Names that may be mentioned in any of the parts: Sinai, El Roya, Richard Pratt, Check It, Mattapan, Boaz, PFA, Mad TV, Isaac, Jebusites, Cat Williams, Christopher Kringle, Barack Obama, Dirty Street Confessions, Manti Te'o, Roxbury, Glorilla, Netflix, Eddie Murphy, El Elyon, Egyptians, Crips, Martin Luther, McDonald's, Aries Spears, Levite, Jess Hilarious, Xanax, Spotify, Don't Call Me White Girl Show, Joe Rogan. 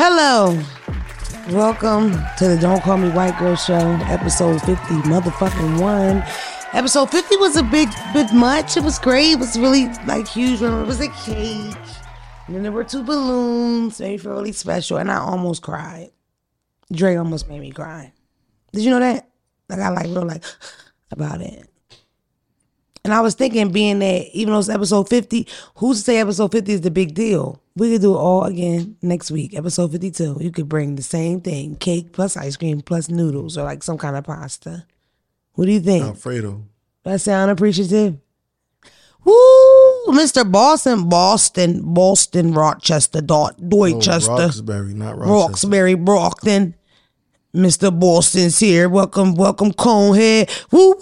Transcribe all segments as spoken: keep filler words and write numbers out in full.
Hello. Welcome to the Don't Call Me White Girl Show, episode fifty, motherfucking one. Episode fifty was a big, bit much. It was great. It was really like huge. Remember, it was a cake. And then there were two balloons. Made me feel really special. And I almost cried. Dre almost made me cry. Did you know that? I got like real like about it. And I was thinking, being that even though it's episode fifty, who's to say episode fifty is the big deal? We could do it all again next week, episode fifty-two. You could bring the same thing, cake plus ice cream plus noodles or like some kind of pasta. What do you think? Alfredo. That sound appreciative? Woo! Mister Boston, Boston, Boston, Rochester, Dorchester. Oh, Roxbury, not Rochester. Roxbury, Brockton. Mister Boston's here. Welcome, welcome, Conehead. Woo,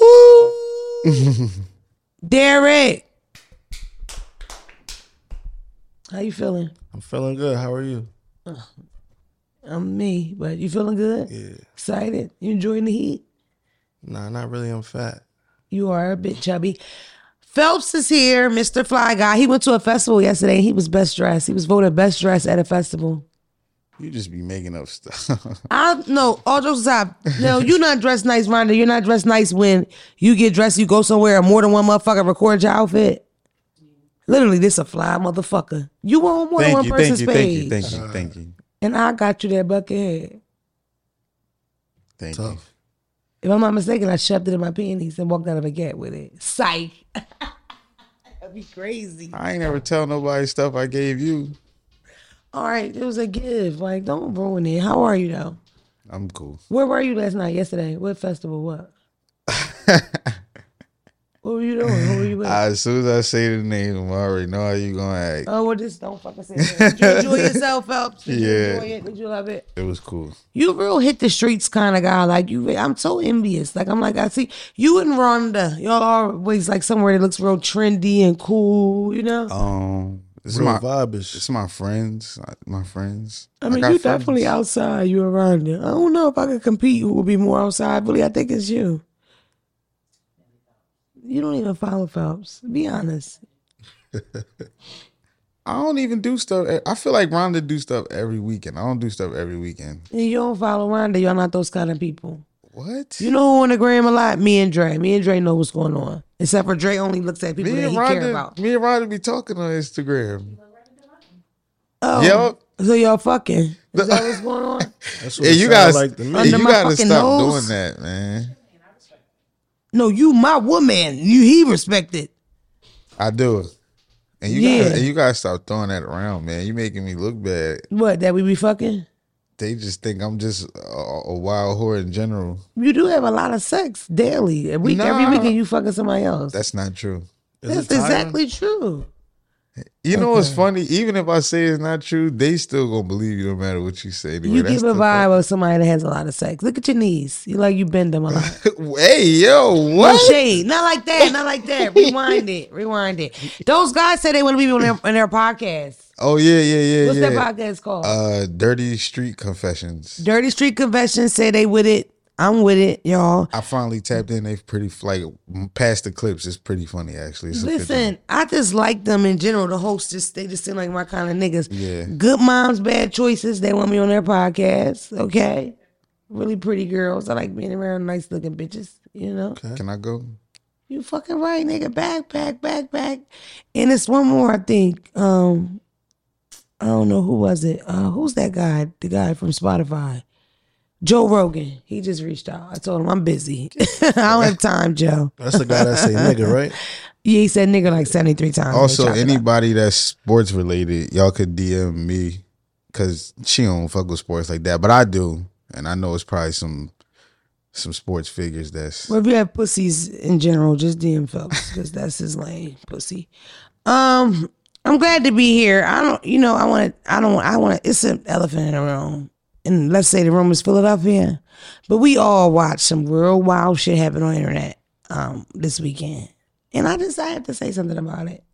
woo! Derek. How you feeling? I'm feeling good. How are you? Uh, I'm me, but you feeling good? Yeah. Excited? You enjoying the heat? Nah, not really. I'm fat. You are a bit chubby. Phelps is here, Mister Fly Guy. He went to a festival yesterday and he was best dressed. He was voted best dressed at a festival. You just be making up stuff. I no, all jokes aside. No, you're not dressed nice, Rhonda. You're not dressed nice when you get dressed, you go somewhere, and more than one motherfucker records your outfit. Literally, this a fly motherfucker. You were on more than one person's page. Thank you, thank you, thank you, thank you. And I got you that bucket head. Thank you. If I'm not mistaken, I shoved it in my panties and walked out of a Gap with it. Psych. That'd be crazy. I ain't never tell nobody stuff I gave you. All right, it was a gift. Like, don't ruin it. How are you, though? I'm cool. Where were you last night, yesterday? What festival, what? What were you doing? Who were you with? As soon as I say the name, I already know how you going to act. Oh, well, just don't fucking say that. Did you enjoy yourself, Phelps? Did yeah. you enjoy it? Did you love it? It was cool. You real hit the streets kind of guy. Like, you, I'm so envious. Like, I'm like, I see you and Rhonda. Y'all are always like somewhere that looks real trendy and cool, you know? Um, It's my vibe-ish. It's my friends. My friends. I mean, I you friends. Definitely outside. You around there. I don't know if I could compete who would be more outside. Really, I think it's you. You don't even follow Phelps. Be honest. I don't even do stuff. I feel like Rhonda do stuff every weekend. I don't do stuff every weekend. You don't follow Rhonda. Y'all not those kind of people. What? You know who on the gram a lot? Me and Dre. Me and Dre know what's going on. Except for Dre only looks at people that he Rhonda, care about. Me and Rhonda be talking on Instagram. Oh. Yep. So y'all fucking. Is that what's going on? That's what yeah, you guys, like to me. You gotta stop nose. Doing that, man. No, you my woman. You he respected. I do. And you yeah. guys you guys stop throwing that around, man. You making me look bad. What, that we be fucking? They just think I'm just a, a wild whore in general. You do have a lot of sex daily. Every, nah, every weekend you fucking somebody else. That's not true. Is that's exactly true. You know okay. what's funny? Even if I say it's not true, they still gonna believe you no matter what you say. Anyway, you give a vibe thing. Of somebody that has a lot of sex. Look at your knees. You like you bend them a lot. Hey, yo, what? No shade. Not like that. Not like that. Rewind it. Rewind it. Those guys say they want to be on their, on their podcast. Oh, yeah, yeah, yeah, What's yeah. that podcast called? Uh, Dirty Street Confessions. Dirty Street Confessions. Say they with it. I'm with it, y'all. I finally tapped in. They've pretty, like, past the clips. It's pretty funny, actually. It's Listen, I just like them in general. The hosts, just they just seem like my kind of niggas. Yeah. Good moms, bad choices. They want me on their podcast, okay? Really pretty girls. I like being around nice looking bitches, you know? Okay. Can I go? You fucking right, nigga. Back, back, back, back. And it's one more, I think. Um, I don't know. Who was it? Uh, who's that guy? The guy from Spotify. Joe Rogan, he just reached out. I told him I'm busy. I don't have time, Joe. That's the guy that say nigga, right? Yeah, he said nigga like seventy-three times. Also, anybody that's sports related, y'all could D M me because she don't fuck with sports like that, but I do, and I know it's probably some some sports figures that's. Well, if you have pussies in general, just D M Phelps because that's his lane, pussy. Um, I'm glad to be here. I don't, you know, I want to. I don't. I want to. It's an elephant in the room. And let's say the room is Philadelphia, but we all watched some real wild shit happen on the internet um, this weekend. And I just, I have to say something about it.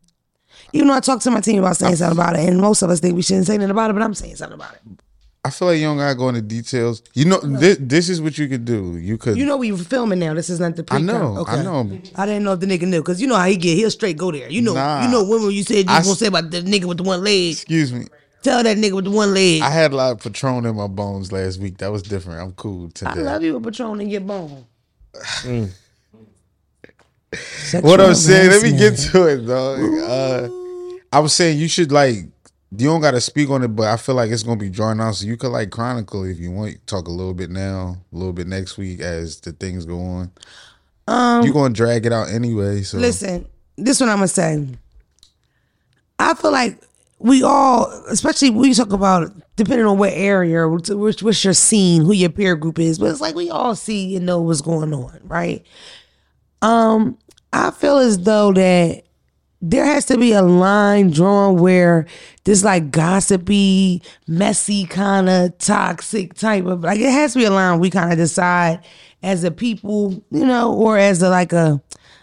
Even though I talked to my team about saying something about it, and most of us think we shouldn't say nothing about it, but I'm saying something about it. I feel like you don't gotta go into details. You know, this, this is what you could do. You could. You know, we were filming now. This is not the pre-com. I know. Okay. I know. I didn't know if the nigga knew because you know how he get. He'll straight go there. You know. Nah, you know when you said you I, gonna say about the nigga with the one leg. Excuse me. Tell that nigga with the one leg. I had a lot of Patron in my bones last week. That was different. I'm cool today. I love you with Patron in your bone. Mm. What I'm saying, let me get to it, dog. Uh, I was saying you should, like, you don't got to speak on it, but I feel like it's going to be drawn out. So you could, like, chronicle if you want. You talk a little bit now, a little bit next week as the things go on. Um, You're going to drag it out anyway. So listen, this is what I'm going to say. I feel like we all, especially when you talk about, depending on what area, what's, what's your scene, who your peer group is, but it's like we all see and know what's going on, right? Um, I feel as though that there has to be a line drawn where this like gossipy, messy kind of toxic type of, like it has to be a line we kind of decide as a people, you know, or as a like a,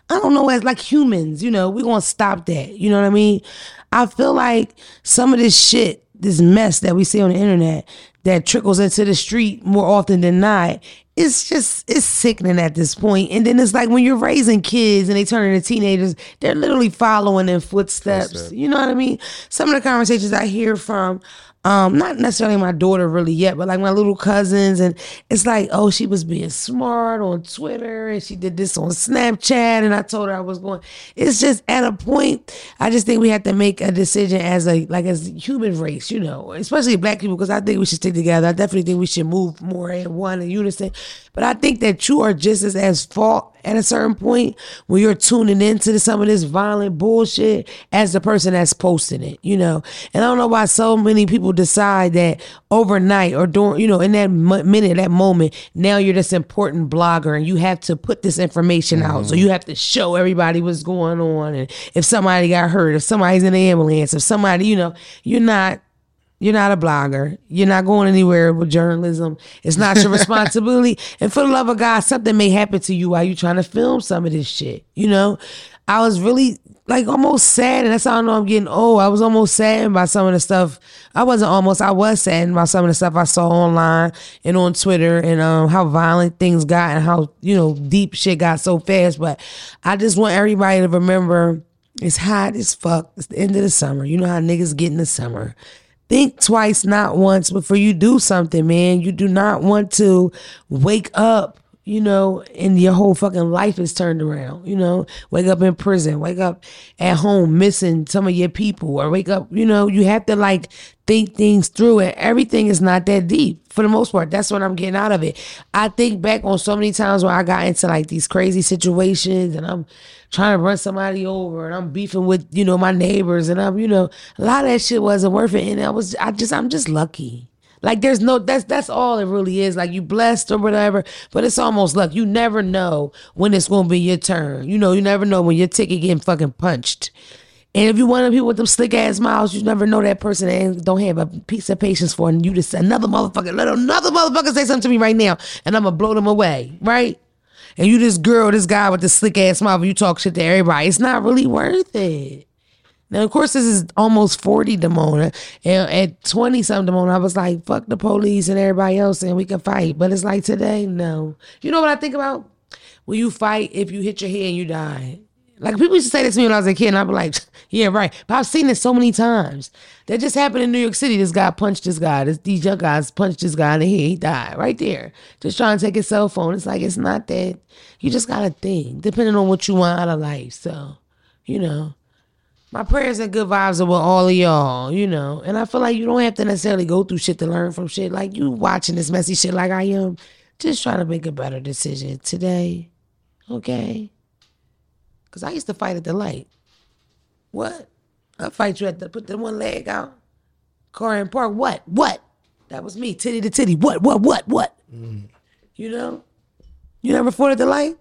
I don't know, as like humans, you know, we're going to stop that. You know what I mean? I feel like some of this shit, this mess that we see on the internet that trickles into the street more often than not, it's just, it's sickening at this point. And then it's like when you're raising kids and they turn into teenagers, they're literally following in footsteps. You know what I mean? Some of the conversations I hear from, um, not necessarily my daughter really yet, but like my little cousins, and it's like, oh, she was being smart on Twitter and she did this on Snapchat and I told her I was going. It's just at a point, I just think we have to make a decision as a, like as a human race, you know, especially black people, because I think we should stick together. I definitely think we should move more in one in unison. But I think that you are just as at fault at a certain point when you're tuning into some of this violent bullshit as the person that's posting it, you know. And I don't know why so many people decide that overnight or during, you know, in that minute, that moment, now you're this important blogger and you have to put this information mm-hmm. out. So you have to show everybody what's going on, and if somebody got hurt, if somebody's in the ambulance, if somebody, you know, you're not. You're not a blogger. You're not going anywhere with journalism. It's not your responsibility. And for the love of God, something may happen to you while you're trying to film some of this shit. You know, I was really like almost sad, and that's how I know I'm getting old. I was almost saddened by some of the stuff. I wasn't almost. I was saddened by some of the stuff I saw online and on Twitter, and um, how violent things got and how, you know, deep shit got so fast. But I just want everybody to remember it's hot as fuck. It's the end of the summer. You know how niggas get in the summer. Think twice, not once, before you do something, man. You do not want to wake up, you know, and your whole fucking life is turned around, you know. Wake up in prison, wake up at home missing some of your people, or wake up, you know, you have to like think things through, and everything is not that deep for the most part. That's what I'm getting out of it. I think back on so many times where I got into like these crazy situations and I'm trying to run somebody over and I'm beefing with, you know, my neighbors, and I'm, you know, a lot of that shit wasn't worth it. And I was, I just, I'm just lucky. Like there's no, that's, that's all it really is. Like you blessed or whatever, but it's almost luck. You never know when it's going to be your turn. You know, you never know when your ticket getting fucking punched. And if you're one of the people with them slick ass smiles, you never know that person and don't have a piece of patience for, and you just another motherfucker, let another motherfucker say something to me right now and I'm going to blow them away. Right. And you this girl, this guy with the slick ass smile, you talk shit to everybody. It's not really worth it. Now, of course, this is almost forty Damona. And at twenty-something Damona, I was like, fuck the police and everybody else, and we can fight. But it's like today, no. You know what I think about? Will you fight if you hit your head and you die? Like, people used to say this to me when I was a kid, and I'd be like, yeah, right. But I've seen this so many times. That just happened in New York City. This guy punched this guy. This, these young guys punched this guy in the head. He died right there. Just trying to take his cell phone. It's like, it's not that. You just got to think, depending on what you want out of life. So, you know, my prayers and good vibes are with all of y'all, you know. And I feel like you don't have to necessarily go through shit to learn from shit. Like, you watching this messy shit like I am, just trying to make a better decision today, okay? Because I used to fight at the light. What? I'll fight you at the, put the one leg out. Car and park, what? What? That was me, titty to titty. What, what, what, what? Mm. You know? You never fought at the light?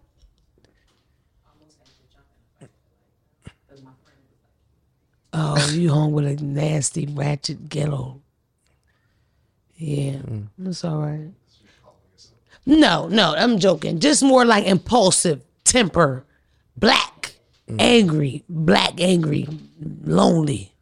Oh, you home with a nasty ratchet ghetto. Yeah, mm. That's all right. No, no, I'm joking. Just more like impulsive temper. Black, mm. angry, black, angry, lonely,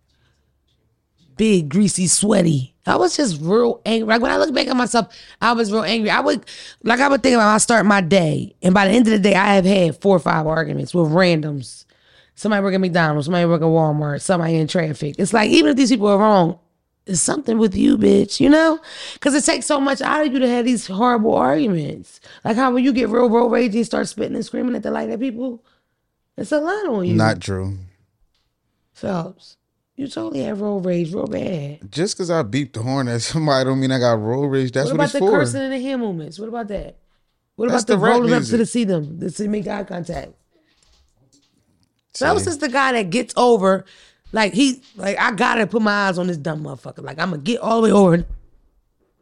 big, greasy, sweaty. I was just real angry. Like when I look back at myself, I was real angry. I would, like I would think about, I start my day, and by the end of the day, I have had four or five arguments with randoms. Somebody work at McDonald's, somebody work at Walmart, somebody in traffic. It's like, even if these people are wrong, It's something with you, bitch, you know? Because it takes so much out of you to have these horrible arguments. Like how when you get real, real ragey and start spitting and screaming at the light at people, it's a lot on you. Not true. Phelps, you totally have road rage real bad. Just because I beeped the horn at somebody don't mean I got road rage. That's what, what it's for. What about the cursing and the hand movements? What about that? What That's about the, the rolling music. Up to the see them, to see, make eye contact? Phelps is the guy that gets over... Like, he, like, I gotta put my eyes on this dumb motherfucker. Like, I'm gonna get all the way over it.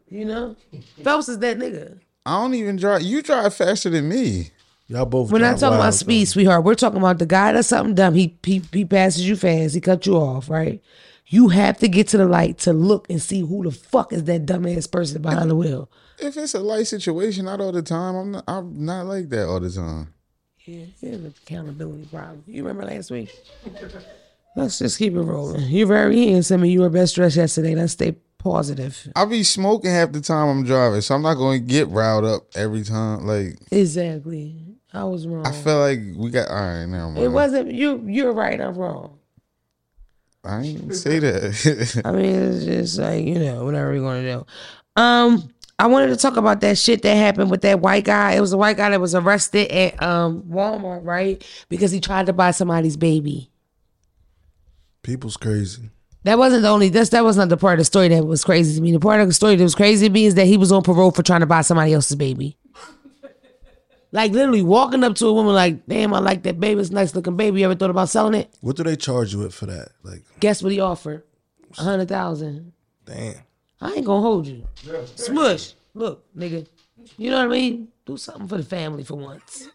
You know? Phelps is that nigga. I don't even drive. You drive faster than me. Y'all both We're not talking about speed, sweetheart. We're talking about the guy that's something dumb. He, he, he passes you fast. He cut you off, right? You have to get to the light to look and see who the fuck is that dumbass person behind the wheel. If it's a light situation, not all the time. I'm not, I'm not like that all the time. Yeah, you have an accountability problem. You remember last week? Let's just keep it rolling. You're very handsome and you were best dressed yesterday. Let's stay positive. I be smoking half the time I'm driving, so I'm not going to get riled up every time. Like exactly. I was wrong. I feel like we got... All right, never mind. It wasn't... You, you're right, I'm wrong. I didn't say that. I mean, it's just like, you know, whatever we're going to do. Um, I wanted to talk about that shit that happened with that white guy. It was a white guy that was arrested at um Walmart, right? Because he tried to buy somebody's baby. People's crazy. That wasn't the only, that's, that wasn't the part of the story that was crazy to me. The part of the story that was crazy to me is that he was on parole for trying to buy somebody else's baby. Like literally walking up to a woman like, damn, I like that baby. It's a nice looking baby. You ever thought about selling it? What do they charge you with for that? Like, guess what he offered? a hundred thousand dollars. Damn. I ain't gonna hold you. Smush. Look, nigga. You know what I mean? Do something for the family for once.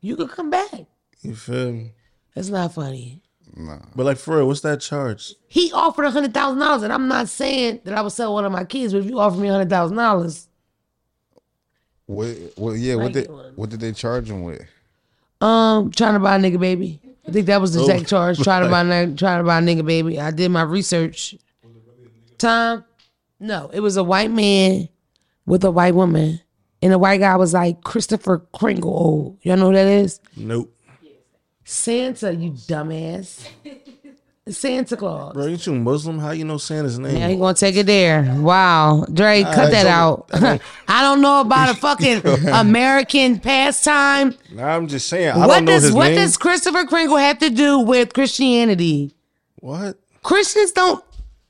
You could come back. You feel me? That's not funny. Nah. But like for real, what's that charge? He offered a hundred thousand dollars, and I'm not saying that I would sell one of my kids, but if you offer me a hundred thousand dollars. What, well, yeah, what did, what did they charge him with? Um, trying to buy a nigga baby. I think that was the exact charge. Trying to buy trying to buy a nigga baby. I did my research. Time? No, it was a white man with a white woman. And the white guy was like Christopher Kringle old. Y'all know who that is? Nope. Santa, you dumbass. Santa Claus. Bro, ain't you Muslim? How you know Santa's name? Yeah, he gonna take it there. Wow. Dre, nah, cut that out. I don't know about a fucking American pastime. Nah, I'm just saying. I what don't know does, his what name. Does Christopher Kringle have to do with Christianity? What? Christians don't...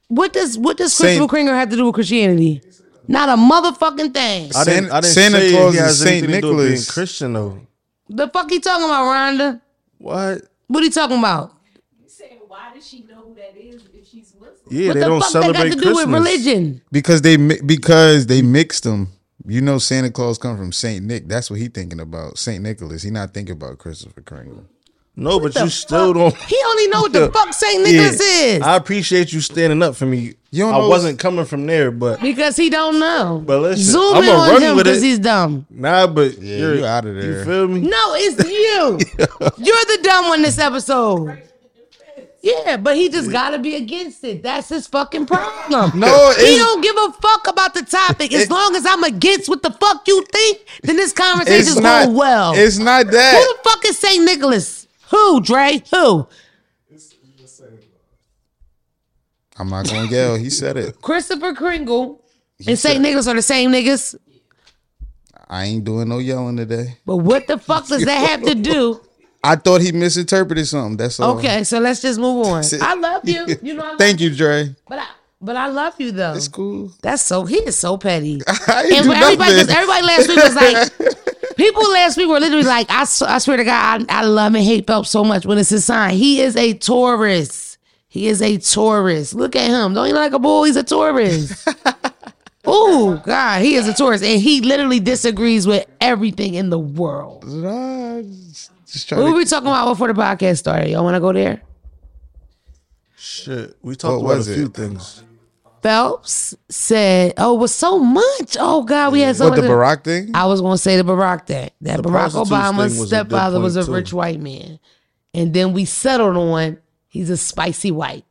What does what does Saint, Christopher Kringle have to do with Christianity? Not a motherfucking thing. I didn't, I didn't Santa say Claus he has Saint anything Nicholas. To do with being Christian, though. The fuck he talking about, Rhonda? What? What are you talking about? You saying why does she know who that is if she's Muslim? Yeah, what they the don't fuck celebrate that got to do Christmas. With religion? Because they because they mixed them. You know, Santa Claus come from Saint Nick. That's what he thinking about. Saint Nicholas. He not thinking about Christopher Kringle. No, what but you fuck? Still don't. He only know what the fuck Saint Nicholas yeah. is. I appreciate you standing up for me. You don't I know wasn't coming from there, but because he don't know. But listen, zoom I'm in on run him because he's dumb. Nah, but yeah, you're, you're out of there. You feel me? No, it's you. yeah. You're the dumb one this episode. Yeah, but he just gotta be against it. That's his fucking problem. No, he don't give a fuck about the topic. As it, long as I'm against what the fuck you think, then this conversation's not, going well. It's not that. Who the fuck is Saint Nicholas? Who, Dre? Who? I'm not gonna yell. He said it. Christopher Kringle he and Saint Nicholas are the same niggas. I ain't doing no yelling today. But what the fuck does that have to do? I thought he misinterpreted something. That's all. Okay, so let's just move on. I love you. You know. I love Thank you, Dre. But I, but I love you though. It's cool. That's so. He is so petty. I ain't and do everybody, nothing. Everybody last week was like, people last week were literally like, I, I swear to God, I, I love and hate Phelps so much when it's his sign. He is a Taurus. He is a Taurus. Look at him. Don't he like a bull? He's a Taurus. Oh, God. He is a Taurus. And he literally disagrees with everything in the world. Nah, just, just what were we talking about before the podcast started? Y'all want to go there? Shit. We talked about a few things. Phelps said, oh, it was so much. Oh, God. We yeah. had so what, much. What, the Barack thing? I was going to say the Barack thing. That the Barack Obama's stepfather was a too. Rich white man. And then we settled on he's a spicy white.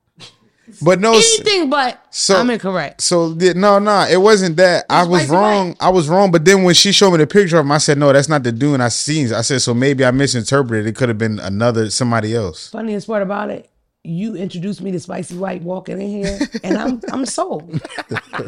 But no, anything but so, I'm incorrect. So the, no, no, it wasn't that. He's I was wrong. White. I was wrong. But then when she showed me the picture of him, I said, no, that's not the dude. And I seen. I said, so maybe I misinterpreted. It could have been another somebody else. Funniest part about it, you introduced me to Spicy White walking in here, and I'm I'm sold.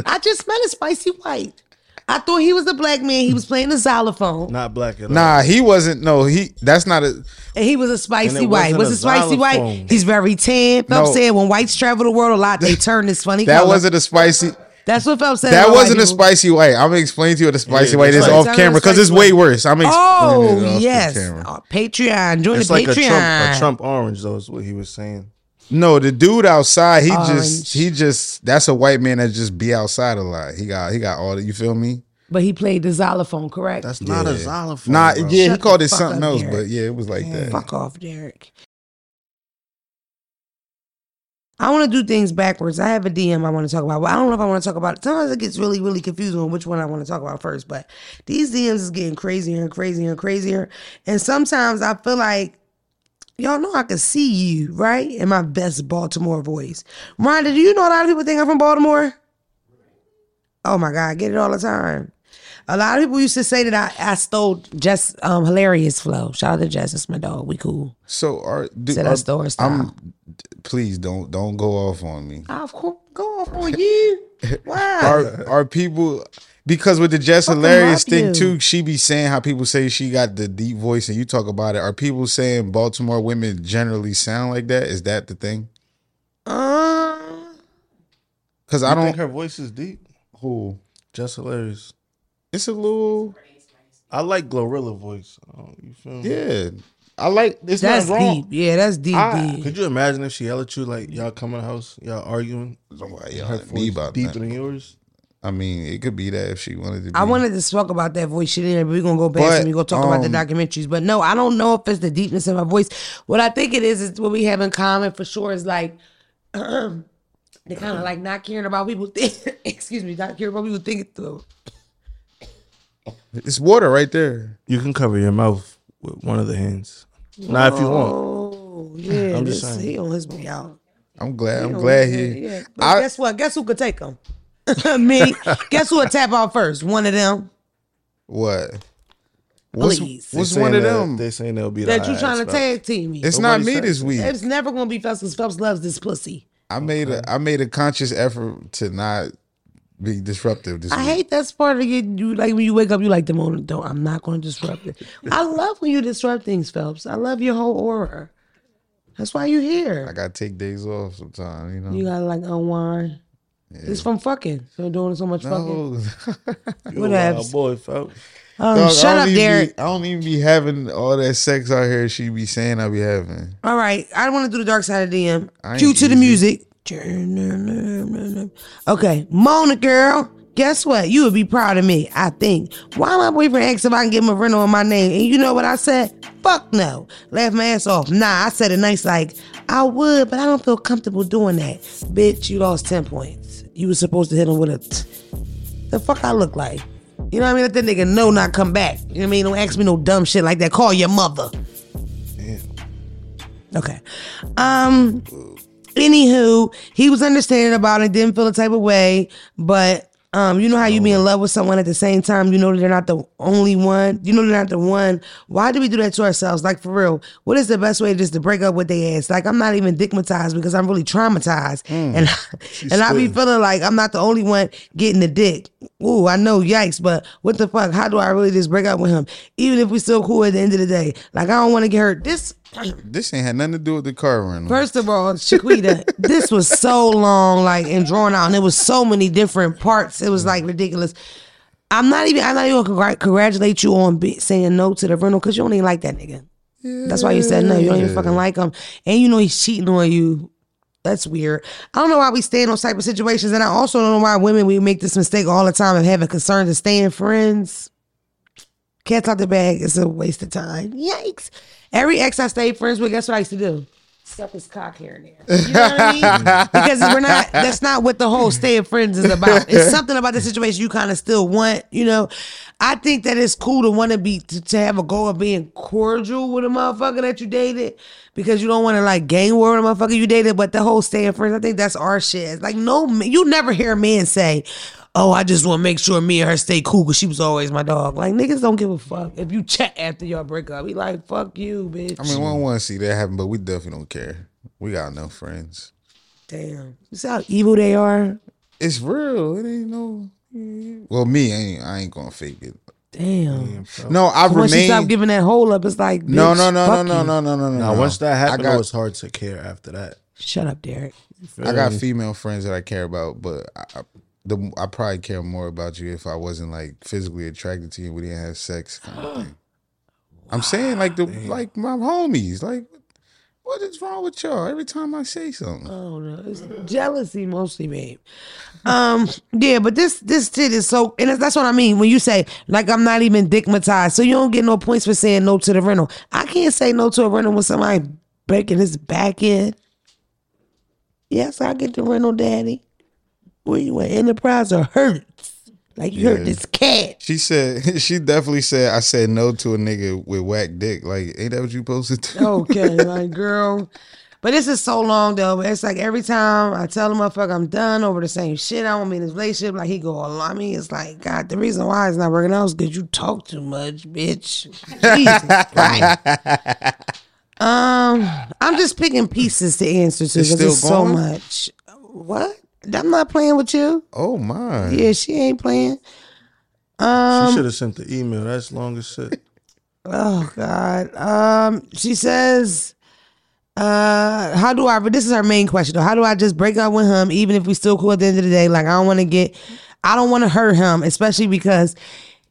I just smell a Spicy White. I thought he was the black man. He was playing the xylophone. Not black at all. Nah, he wasn't. No, he. That's not a. And he was a Spicy White. What's a, a Spicy White? He's very tan. Phelps no. said when whites travel the world a lot, they turn this funny. That color. Wasn't a spicy. That's what Phelps said. That wasn't a Spicy White. I'm gonna explain to you what a Spicy yeah, White is off camera because it's way worse. I'm explaining oh, it off yes. camera. Oh yes, Patreon. Join it's the like Patreon. A Trump, a Trump orange though is what he was saying. No, the dude outside, he orange. just, he just, that's a white man that just be outside a lot. He got, he got all that, you feel me? But he played the xylophone, correct? That's yeah. not a xylophone. Nah, bro. yeah, Shut he called it something else, Derek. But yeah, it was like Man, that. Fuck off, Derek. I want to do things backwards. I have a D M I want to talk about. Well, I don't know if I want to talk about it. Sometimes it gets really, really confusing on which one I want to talk about first, but these D Ms is getting crazier and crazier and crazier. And sometimes I feel like, y'all know I can see you, right? In my best Baltimore voice. Rhonda, do you know a lot of people think I'm from Baltimore? Oh my God, I get it all the time. A lot of people used to say that I, I stole Jess um, Hilarious flow. Shout out to Jess, it's my dog. We cool. So are do, said are, I stole her style. I'm, please don't don't go off on me. Of course, go off on you. Why? Are are people? Because with the Jess Fucking Hilarious thing you. too, she be saying how people say she got the deep voice and you talk about it. Are people saying Baltimore women generally sound like that? Is that the thing? Um, Because I don't think her voice is deep. Who? Jess Hilarious. It's a little. I like Glorilla voice. Oh, you feel me? Yeah. I like it's that's not wrong. Deep. Yeah, that's deep, I, deep. Could you imagine if she yelled at you like y'all come in the house, y'all arguing? Somebody yelled at me about deeper that. Than yours? I mean, it could be that if she wanted to be. I wanted to talk about that voice shit in there, but we're going to go back but, and we're going to talk um, about the documentaries. But no, I don't know if it's the deepness of my voice. What I think it is, is what we have in common for sure is like, uh, they kind of like not caring about people. Think, excuse me, not caring about people thinking through. It's water right there. You can cover your mouth with one of the hands. Whoa, nah, if you want. Oh, yeah. I'm just saying. He on his way out. I'm glad. He I'm glad he. Yeah. But I, guess what? Guess who could take him? Me. Guess who will tap out first? One of them. What? What's, Please. What's one of them? They saying they'll be that you trying to tag team me. It's Nobody not me this week. It's never gonna be Phelps because Phelps loves this pussy. I made okay. a I made a conscious effort to not be disruptive. This I week. hate that part of it. You like when you wake up, you like the moment. Don't I'm not gonna disrupt it. I love when you disrupt things, Phelps. I love your whole aura. That's why you here. I gotta take days off sometimes. You know. You gotta like unwind. Yeah. It's from fucking. So doing so much no. fucking. Whatever. Oh boy, folks. Um, Dog, shut up, Derek. Be, I don't even be having all that sex out here. She be saying I be having. All right, I want to do the dark side of the D M. Cue to easy. the music. Okay, Mona girl. Guess what? You would be proud of me, I think. Why my boyfriend asked if I can give him a rental on my name? And you know what I said? Fuck no. Laugh my ass off. Nah, I said it nice like, I would, but I don't feel comfortable doing that. Bitch, you lost ten points. You was supposed to hit him with a t- The fuck I look like? You know what I mean? Let that nigga know not come back. You know what I mean? Don't ask me no dumb shit like that. Call your mother. Damn. Okay. Um, anywho, he was understanding about it, didn't feel a type of way, but... Um, you know how you be in love with someone at the same time, you know they're not the only one, you know they're not the one. Why do we do that to ourselves? Like for real, what is the best way just to break up with their ass? Like I'm not even digmatized because I'm really traumatized mm, and, and I be feeling like I'm not the only one getting the dick. Ooh, I know, yikes, but what the fuck? How do I really just break up with him? Even if we still cool at the end of the day, like I don't want to get hurt. This This ain't had nothing to do with the car rental. First of all, Shaquita, this was so long, like, and drawn out, and there was so many different parts. It was like ridiculous. I'm not even. I'm not even gonna congratulate you on be, saying no to the rental because you don't even like that nigga. Yeah. That's why you said no. You don't even fucking like him, and you know he's cheating on you. That's weird. I don't know why we stay in those type of situations, and I also don't know why women we make this mistake all the time of having concerns and staying friends. Cats out the bag is a waste of time. Yikes. Every ex I stayed friends with, guess what I used to do? Stuff his cock here and there. You know what I mean? Because we're not, that's not what the whole staying friends is about. It's something about the situation you kind of still want, you know? I think that it's cool to want to be, to, to have a goal of being cordial with a motherfucker that you dated because you don't want to like gang war with a motherfucker you dated, but the whole staying friends, I think that's our shit. Like no, you never hear a man say, oh, I just want to make sure me and her stay cool because she was always my dog. Like, niggas don't give a fuck if you chat after y'all break up. We like, fuck you, bitch. I mean, we don't want to see that happen, but we definitely don't care. We got no friends. Damn. You see how evil they are? It's real. It ain't no... Well, me, I ain't, I ain't gonna fake it. Damn. Damn no, I so remain... Once you stop giving that hole up, it's like, bitch, no, no, no, no, no, no, no, no, no, no. Once that happens, got... it's hard to care after that. Shut up, Derek. I me? got female friends that I care about, but I, the, I probably care more about you if I wasn't, like, physically attracted to you and we didn't have sex kind of thing. Wow, I'm saying, like, the damn. like my homies, like... What is wrong with y'all? Every time I say something. Oh no, it's jealousy mostly, babe. Um, yeah, but this this shit is so, and that's what I mean when you say like I'm not even digmatized, so you don't get no points for saying no to the rental. I can't say no to a rental when somebody breaking his back in. Yes, I get the rental, daddy. Where you at? Enterprise or Hertz? Like you yeah. heard this cat. She said she definitely said I said no to a nigga with whack dick. Like, ain't that what you supposed to do? Okay, like girl. But this is so long though. It's like every time I tell the motherfucker I'm done over the same shit. I want me in this relationship. Like he go all on me. It's like, God, the reason why it's not working out is because you talk too much, bitch. Jesus Christ. Um, I'm just picking pieces to answer to because there's so much. What? I'm not playing with you. Oh my! Yeah, she ain't playing. Um, she should have sent the email. That's long as shit. Oh God. Um, she says, uh, "How do I?" But this is her main question. How do I just break up with him, even if we still cool at the end of the day? Like I don't want to get, I don't want to hurt him, especially because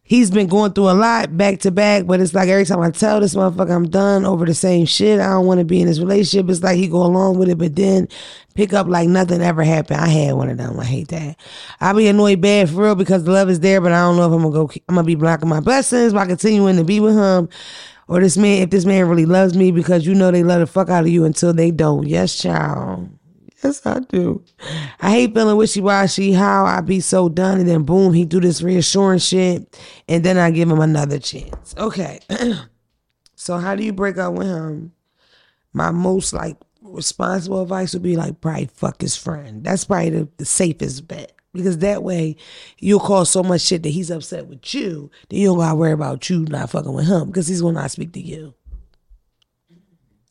he's been going through a lot back to back. But it's like every time I tell this motherfucker I'm done over the same shit, I don't want to be in this relationship. It's like he go along with it, but then pick up like nothing ever happened. I had one of them. I hate that. I be annoyed bad for real because the love is there, but I don't know if I'm gonna go. I'm gonna be blocking my blessings by continuing to be with him or this man. If this man really loves me, because you know they love the fuck out of you until they don't. Yes, child. Yes, I do. I hate feeling wishy-washy, how I be so done, and then boom, he do this reassurance shit, and then I give him another chance. Okay. So how do you break up with him? My most, like, responsible advice would be, like, probably fuck his friend. That's probably the, the safest bet, because that way you'll cause so much shit that he's upset with you that you don't gotta worry about you not fucking with him, because he's gonna not speak to you.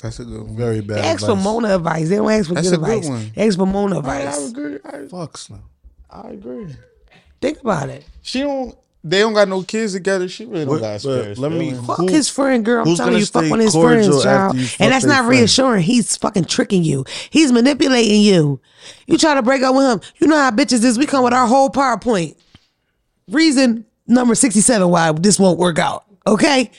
That's a good one. Very bad. They ask advice. for Mona advice. They don't ask for That's good advice. That's a good one. They ask for Mona advice. I, I agree. I, Fuck, Slim. I agree. Think about it. She don't. They don't got no kids together. She really don't got experience. Let me fuck who, his friend, girl. I'm telling you, fuck one of his friends, child. And that's not reassuring. Friend. He's fucking tricking you. He's manipulating you. You try to break up with him. You know how bitches is. We come with our whole PowerPoint. Reason number sixty-seven why this won't work out. Okay.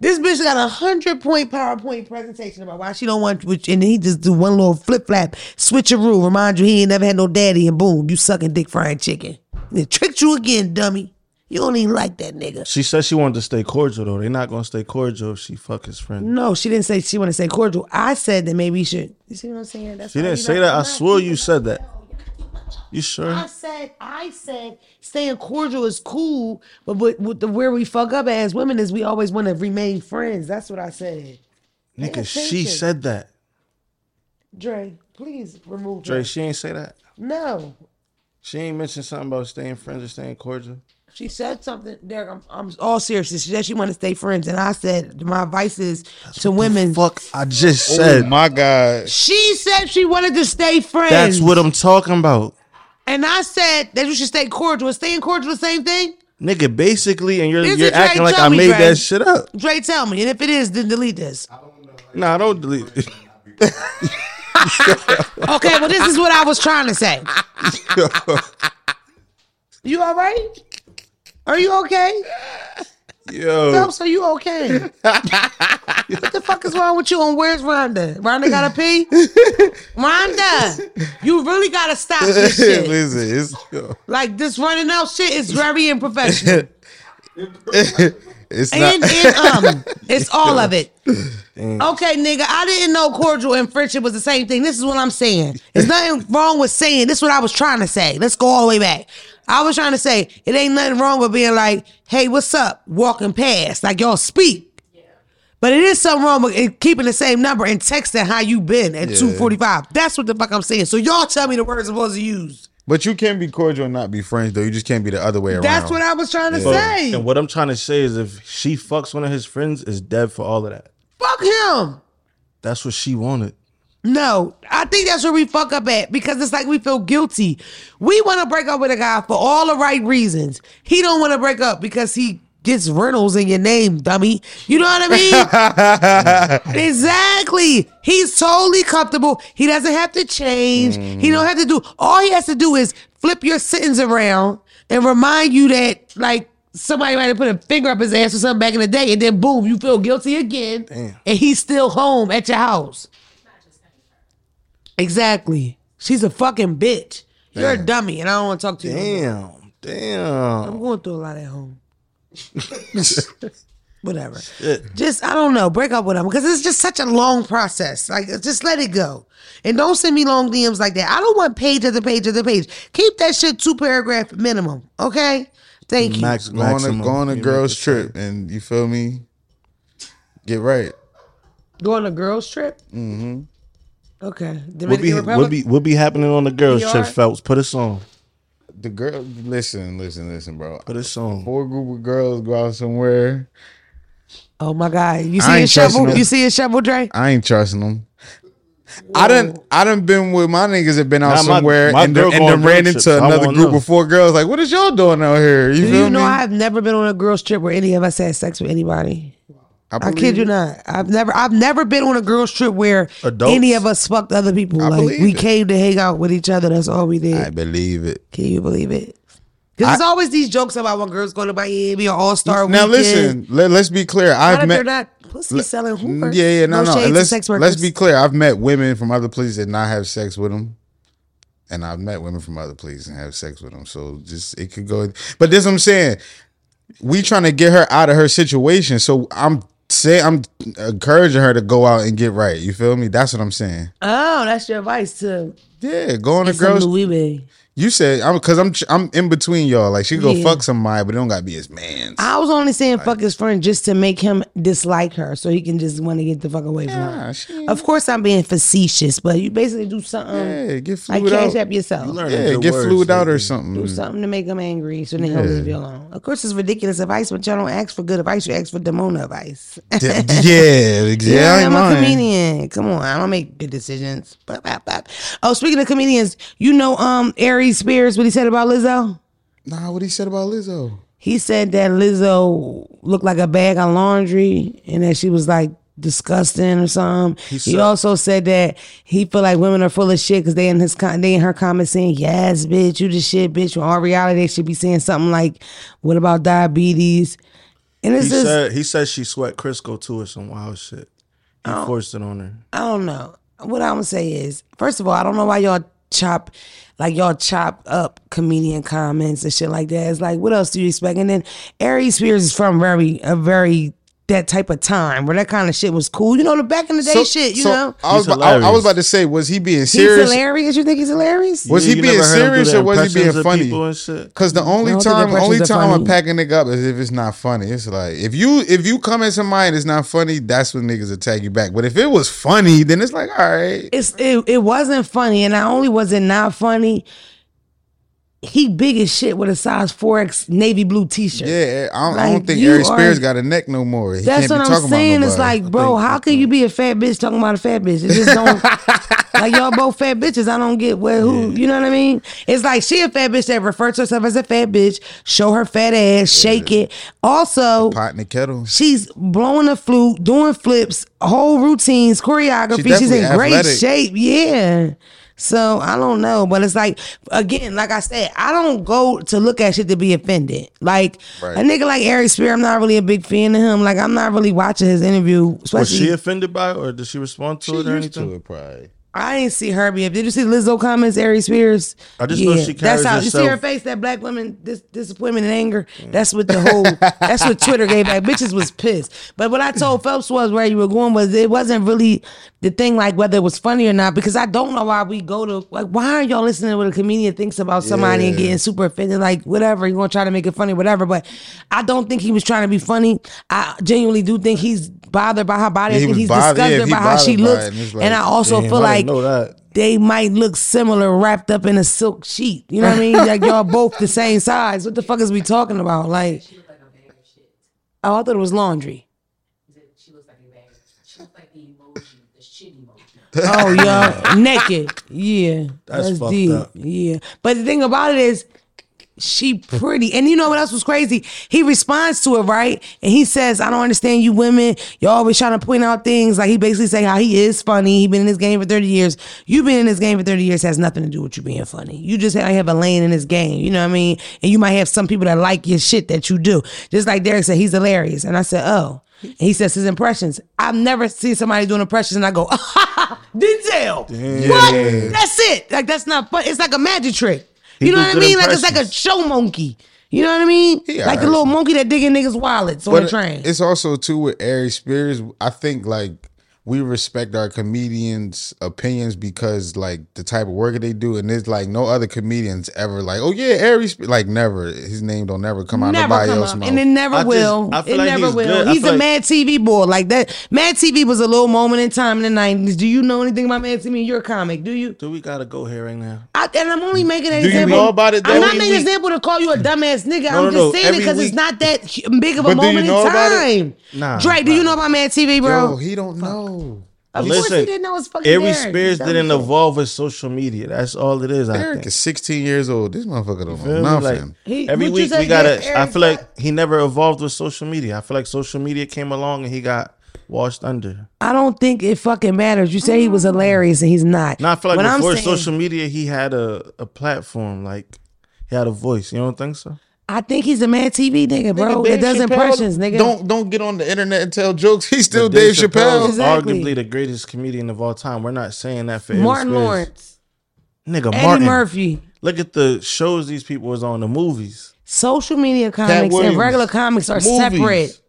This bitch got a hundred point PowerPoint presentation about why she don't want, which, and he just do one little flip flap, switcheroo, remind you he ain't never had no daddy, and boom, you sucking dick frying chicken. They tricked you again, dummy. You don't even like that nigga. She said she wanted to stay cordial though. They're not gonna stay cordial if she fuck his friend. No, she didn't say she wanted to stay cordial. I said that maybe you should. You see what I'm saying? That's she didn't say that. I swear you said that. You sure? I said, I said, staying cordial is cool, but with, with the where we fuck up as women is we always want to remain friends. That's what I said. Nigga, she said that. Dre, please remove Dre, her. She ain't say that. No. She ain't mentioned something about staying friends or staying cordial. She said something, Derek, I'm, I'm all serious. She said she wanted to stay friends. And I said, my advice is That's to women. Fuck, I just oh said. my God. She said she wanted to stay friends. That's what I'm talking about. And I said that you should stay cordial. Is staying cordial the same thing? Nigga, basically, and you're, you're acting like I made that shit up. Dre, tell me. And if it is, then delete this. I don't know. Nah, I don't delete it. Okay, well, this is what I was trying to say. You all right? Are you okay? Yo. No, so you okay? What the fuck is wrong with you? And where's Rhonda? Rhonda gotta pee? Rhonda, you really gotta stop this shit. Listen, it's, yo. Like this running out shit is very unprofessional. It's and, not. and um, it's all of it. Damn. Okay, nigga, I didn't know cordial and friendship was the same thing. This is what I'm saying. There's nothing wrong with saying. This is what I was trying to say. Let's go all the way back. I was trying to say it ain't nothing wrong with being like, hey, what's up? Walking past, like y'all speak. Yeah. But it is something wrong with keeping the same number and texting how you been at yeah. two forty-five. That's what the fuck I'm saying. So y'all tell me the words I'm supposed to use. But you can be cordial and not be friends, though. You just can't be the other way around. That's what I was trying to yeah. say. But, and what I'm trying to say is if she fucks one of his friends, it's dead for all of that. Fuck him. That's what she wanted. No, I think that's where we fuck up at, because it's like we feel guilty. We want to break up with a guy for all the right reasons. He don't want to break up because he gets Reynolds in your name, dummy. You know what I mean? Exactly. He's totally comfortable. He doesn't have to change. Mm. He don't have to do. All he has to do is flip your sentence around and remind you that like somebody might have put a finger up his ass or something back in the day, and then boom, you feel guilty again. Damn. And he's still home at your house. Exactly. She's a fucking bitch. Damn. You're a dummy, and I don't want to talk to you. Damn, anymore. damn. I'm going through a lot at home. Whatever. Shit. Just, I don't know, break up with him, because it's just such a long process. Like, just let it go. And don't send me long D Ms like that. I don't want page after page after page. Keep that shit two paragraph minimum, okay? Thank Max, you. Go on, go on a girl's trip, and you feel me? Get right. Go on a girl's trip? Mm-hmm. Okay. What be, what be what be happening on the girls' trip, Phelps? Put us on. The girl, listen, listen, listen, bro. Put us on. Four group of girls go out somewhere. Oh my God! You see a shovel? Them. You see a shovel, Dre? I ain't trusting them. Whoa. I done, I done been with my niggas that been out nah, somewhere my, my and, and then ran into trip. another group know. of four girls. Like, what is y'all doing out here? You, feel you know, me? I've never been on a girls' trip where any of us had sex with anybody. I, I kid you not. I've never I've never been on a girls' trip where Adults. any of us fucked other people. I like we it. came to hang out with each other. That's all we did. I believe it. Can you believe it? Because there's always these jokes about when girls go to Miami or All Star Weekend. Now listen, let, let's be clear. I've not met they're not pussy selling Hoover. Yeah, yeah, no, no. no. Let's, sex let's be clear. I've met women from other places that not have sex with them. And I've met women from other places and have sex with them. So just it could go. But this is what I'm saying. We trying to get her out of her situation. So I'm Say I'm encouraging her to go out and get right. You feel me? That's what I'm saying. Oh, that's your advice too. Yeah, go on to girls. You said I'm because I'm I'm in between y'all. Like she go yeah. fuck somebody, but it don't gotta be his man. I was only saying like, fuck his friend just to make him dislike her, so he can just want to get the fuck away yeah, from her. Of course, I'm being facetious, but you basically do something. Yeah, get fluid like out. Cash up yourself. You yeah, get words, fluid out or something. Do something to make him angry, so then yeah. he'll leave you alone. Of course, it's ridiculous advice, but y'all don't ask for good advice. You ask for Demona advice. D- yeah, exactly. Yeah, I'm a comedian. Come on, I don't make good decisions. Blah, blah, blah. Oh, speaking of comedians, you know, um, Aries Spears, what he said about Lizzo? Nah, what he said about Lizzo? He said that Lizzo looked like a bag of laundry and that she was like disgusting or something. He, he also said that he feel like women are full of shit because they in his they in her comments saying, yes, bitch, you the shit, bitch. When all reality, they should be saying something like, what about diabetes? And it's he just, said, he said she sweat Crisco too or some wild shit. He forced it on her. I don't know. What I'm going to say is, first of all, I don't know why y'all chop like y'all chop up comedian comments and shit like that. It's like, what else do you expect? And then Aries Spears is from very a very that type of time where that kind of shit was cool, you know, the back in the day so, shit you so know I was, I, I was about to say, was he being serious? He's hilarious. You think he's hilarious? Was yeah, he being serious or was he being funny? Because the only time the only time I'm packing it up is if it's not funny. It's like if you if you come at somebody and it's not funny, that's when niggas attack you back. But if it was funny, then it's like, all right, it's it, it wasn't funny. And not only was it not funny, he big as shit with a size four X navy blue t-shirt. Yeah, I don't, like, I don't think Aries Spears got a neck no more. He that's can't what be I'm saying. It's like, bro, how can you be a fat bitch talking about a fat bitch? It just don't. Like, y'all both fat bitches. I don't get where, who, yeah. You know what I mean? It's like, she a fat bitch that refers to herself as a fat bitch, show her fat ass, shake yeah. it. Also, the pot in the kettle. She's blowing the flute, doing flips, whole routines, choreography. She she's in athletic. Great shape. Yeah. So I don't know, but it's like, again, like I said, I don't go to look at shit to be offended. Like right. a nigga like Aries Spears, I'm not really a big fan of him. Like I'm not really watching his interview. Was she offended by it, or did she respond to she it or anything? To it, probably. I didn't see her be. Did you see Lizzo comments, Aries Spears? I just yeah. know she carries that's how, herself. You see her face, that black woman, dis- disappointment and anger. Mm. That's what the whole, that's what Twitter gave back. Bitches was pissed. But what I told Phelps was where you were going was it wasn't really the thing like whether it was funny or not, because I don't know why we go to, like, why are y'all listening to what a comedian thinks about somebody yeah. and getting super offended, like whatever, you want to try to make it funny, whatever. But I don't think he was trying to be funny. I genuinely do think he's bothered by her body. Yeah, I think he he's bothered, disgusted yeah, he by how she by looks. Like, and I also damn, feel like, know that. They might look similar wrapped up in a silk sheet. You know what I mean? Like y'all both the same size. What the fuck is we talking about? Like, she looked like a bag of shit. Oh, I thought it was laundry. She looks like a bag of shit. She looks like the emoji, the shit emoji. Oh, yo, naked. Yeah, that's, that's fucked deep. Up. Yeah, but the thing about it is, she pretty. And you know what else was crazy? He responds to it, right? And he says, I don't understand you women. You're always trying to point out things. Like, he basically say how he is funny. He been in this game for thirty years. You been in this game for thirty years has nothing to do with you being funny. You just have a lane in this game. You know what I mean? And you might have some people that like your shit that you do. Just like Derek said, he's hilarious. And I said, oh. And he says his impressions. I've never seen somebody doing impressions and I go, ah, Denzel. Damn. What? Yeah. That's it. Like, that's not fun. It's like a magic trick. You know what I mean? Like, it's like a show monkey. You know what I mean? Yeah, like the little monkey that digging niggas' wallets on the train. It's also, too, with Aries Spears, I think, like, we respect our comedians' opinions because, like, the type of work they do. And there's, like, no other comedians ever, like, oh, yeah, Aries. Like, never. His name don't never come out of nobody else's mouth. And it never will. It never will. He's a Mad T V boy. Like, that. Mad T V was a little moment in time in the nineties. Do you know anything about Mad T V? You're a comic. Do you? Do we got to go here right now? I, and I'm only making an example. Do you know about it? I'm not making an example to call you a dumbass nigga. I'm just saying it because it's not that big of a moment in time. Nah. Drake, do you know about Mad T V, bro? No, he don't know. Of Listen, course he didn't know it's fucking Aries Derek. Spears didn't evolve with social media. That's all it is. I Derek think. Is sixteen years old. This motherfucker don't know nothing. Like, every week we gotta. Yes, I feel like he never evolved with social media. I feel like social media came along and he got washed under. I don't think it fucking matters. You say he was hilarious and he's not. No, I feel like what before saying, social media, he had a a platform. Like, he had a voice. You don't think so? I think he's a Mad T V nigga, bro. Nigga, it does Chappelle, impressions, nigga. Don't don't get on the internet and tell jokes. He's still but Dave, Dave Chappelle. Chappelle exactly. Arguably the greatest comedian of all time. We're not saying that for Martin Lawrence. Nigga, Eddie Martin. Eddie Murphy. Look at the shows these people was on, the movies. Social media comics and regular comics are movies. Separate.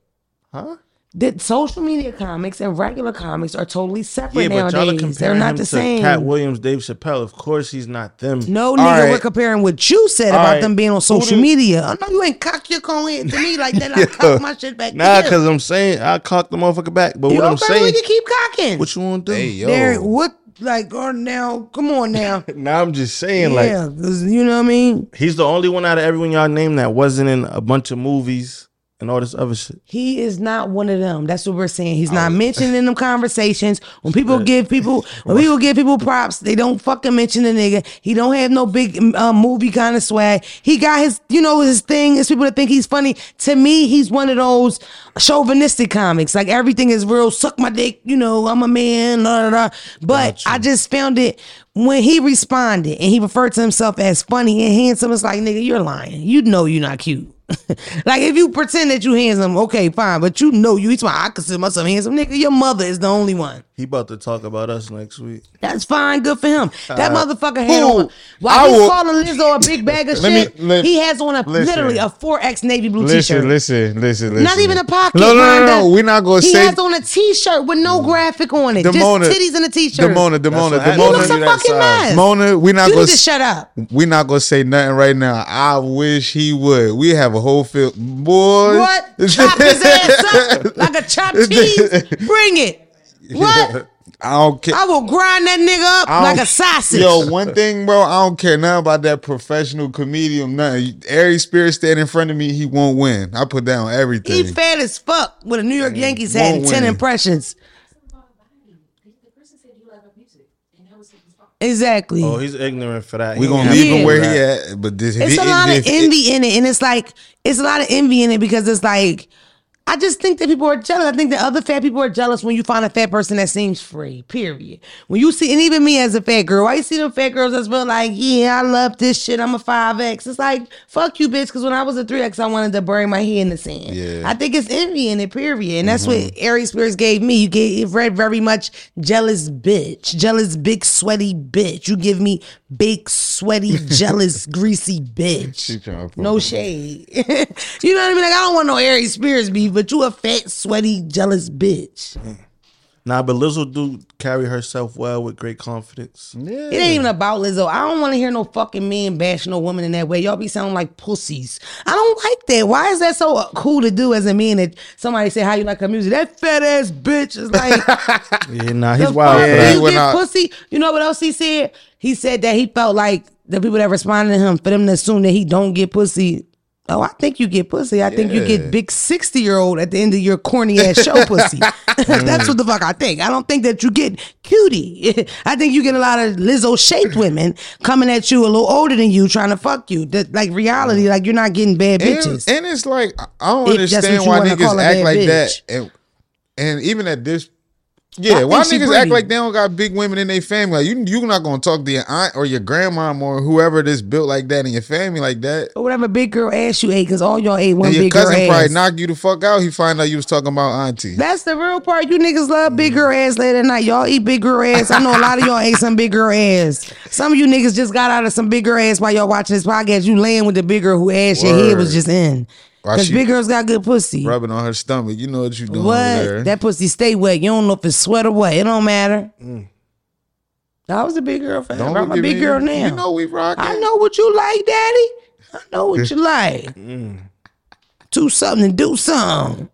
Huh? That social media comics and regular comics are totally separate yeah, nowadays. They're not him the same. Cat Williams, Dave Chappelle. Of course, he's not them. No, all nigga, right. We're comparing what you said all about right. them being on social media. I know you ain't cock your cone head to me like that. I cock my shit back. Nah, because I'm saying I cock the motherfucker back. But you what I'm saying, you keep cocking. What you want to do? Hey, yo. Derek, what? Like, or now, come on now. Now I'm just saying, yeah, like, you know what I mean. He's the only one out of everyone y'all named that wasn't in a bunch of movies. And all this other shit. He is not one of them. That's what we're saying. He's not mentioned in them conversations. When people give people, when people give people props, they don't fucking mention the nigga. He don't have no big uh, movie kind of swag. He got his, you know, his thing. It's people that think he's funny. To me, he's one of those chauvinistic comics. Like, everything is real. Suck my dick. You know, I'm a man. Blah, blah, blah. But gotcha. I just found it. When he responded and he referred to himself as funny and handsome, it's like, nigga, you're lying. You know you're not cute. Like, if you pretend that you handsome, okay, fine, but you know you. He's my, I consider myself handsome, nigga. Your mother is the only one. He about to talk about us next week. That's fine, good for him. That uh, motherfucker had on. While he's calling Lizzo a big bag of shit, me, let, he has on a listen, literally a four X navy blue listen, t-shirt. Listen, listen, listen. Not even a pocket. No, no, no, no. We're not gonna he say. He has on a t-shirt with no graphic on it. Demona, just titties and a t-shirt. Demona, Demona, Demona. He looks a fucking mess. Mona, we're not you gonna. You need to shut up. We're not gonna say nothing right now. I wish he would. We have a whole field, boy. What? Chop his ass up like a chopped cheese. Bring it. What? I don't care. I will grind that nigga up like a sausage. Yo, one thing, bro, I don't care nothing about that professional comedian. Nothing. Aries Spears stand in front of me, he won't win. I put down everything. He fat as fuck with a New York Yankees hat and ten impressions. Exactly. Oh, he's ignorant for that. We're gonna leave him where he at. But this, it's a lot of envy in it, and it's like it's a lot of envy in it because it's like. I just think that people are jealous. I think that other fat people are jealous when you find a fat person that seems free, period. When you see, and even me as a fat girl, why you see them fat girls that's real like, yeah, I love this shit. I'm a five X. It's like, fuck you, bitch, because when I was a three X, I wanted to bury my head in the sand. Yeah. I think it's envy in it, period. And that's mm-hmm. what Aries Spears gave me. You gave Red very much jealous bitch, jealous big sweaty bitch. You give me big sweaty, jealous, greasy bitch. No shade. You know what I mean? Like, I don't want no Aries Spears beef. But you a fat, sweaty, jealous bitch. Nah, but Lizzo do carry herself well with great confidence. Yeah. It ain't even about Lizzo. I don't want to hear no fucking men bash no woman in that way. Y'all be sounding like pussies. I don't like that. Why is that so cool to do as a man that somebody say how you like her music? That fat ass bitch is like. Yeah, nah, he's wild. Yeah, he get pussy. You know what else he said? He said that he felt like the people that responded to him, for them to assume that he don't get pussy. Oh, I think you get pussy. I yeah. think you get big sixty-year-old at the end of your corny ass show pussy. That's what the fuck I think. I don't think that you get cutie. I think you get a lot of Lizzo-shaped women coming at you a little older than you trying to fuck you. That, like reality, like you're not getting bad bitches. And, and it's like, I don't if understand why niggas act like bitch. That. And, and even at this Yeah, why niggas act like they don't got big women in their family? Like you, you're not gonna talk to your aunt or your grandmom or whoever that's built like that in your family like that. Or whatever big girl ass you ate, because all y'all ate one big girl ass. Your cousin probably knocked you the fuck out. He find out you was talking about auntie. That's the real part. You niggas love big girl ass late at night. Y'all eat big girl ass. I know a lot of y'all ate some big girl ass. Some of you niggas just got out of some big girl ass while y'all watching this podcast. You laying with the big girl who ass your head was just in. Because big girls got good pussy. Rubbing on her stomach. You know what you doing what? There. That pussy stay wet. You don't know if it's sweat or what. It don't matter. Mm. I was a big girl fan. Don't I'm a big girl in. Now. You know we rocking. I know what you like, daddy. I know what you like. Mm. Do something and do something.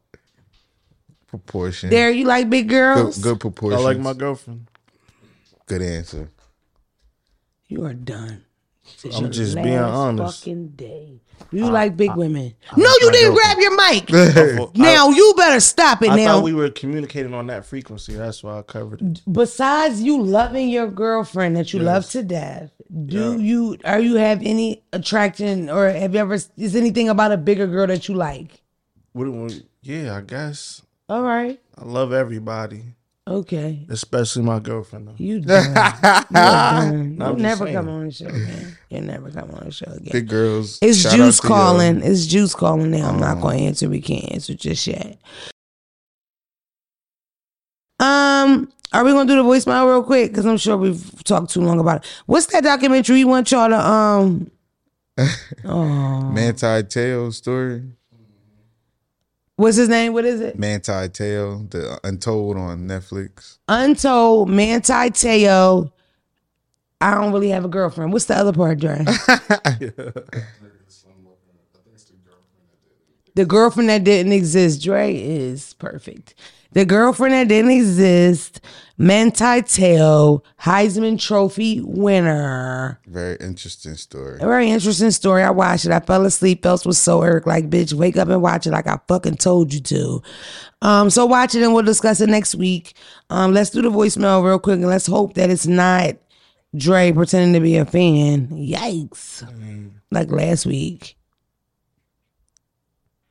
Proportion. There, you like big girls? Good, good proportion. I like my girlfriend. Good answer. You are done. This I'm just being honest. Fucking day. You I, like big I, women. I, I, no, you I didn't grab it. Your mic. Now I, you better stop it I now. I thought we were communicating on that frequency. That's why I covered it. Besides you loving your girlfriend that you yes. love to death, do yeah. you are you have any attraction or have you ever is anything about a bigger girl that you like? What, yeah, I guess. All right. I love everybody. Okay. Especially my girlfriend though. You done. You're done. No, You'll never saying. Come on the show again. You'll never come on the show again. Big girls. It's Juice calling. You. It's Juice calling now. I'm um, not gonna answer. We can't answer just yet. Um, are we gonna do the voicemail real quick? Because I'm sure we've talked too long about it. What's that documentary you want y'all to um oh. Manti Te'o story? What's his name? What is it? Manti Te'o, the Untold on Netflix. Untold, Manti Te'o. I don't really have a girlfriend. What's the other part, Dre? The girlfriend that didn't exist. Dre is perfect. The girlfriend that didn't exist. Manti Te'o, Heisman Trophy winner. Very interesting story. A very interesting story. I watched it. I fell asleep. Phelps was so irked. Like, bitch, wake up and watch it like I fucking told you to. Um, so watch it and we'll discuss it next week. Um, let's do the voicemail real quick and let's hope that it's not Dre pretending to be a fan. Yikes. Mm. Like last week.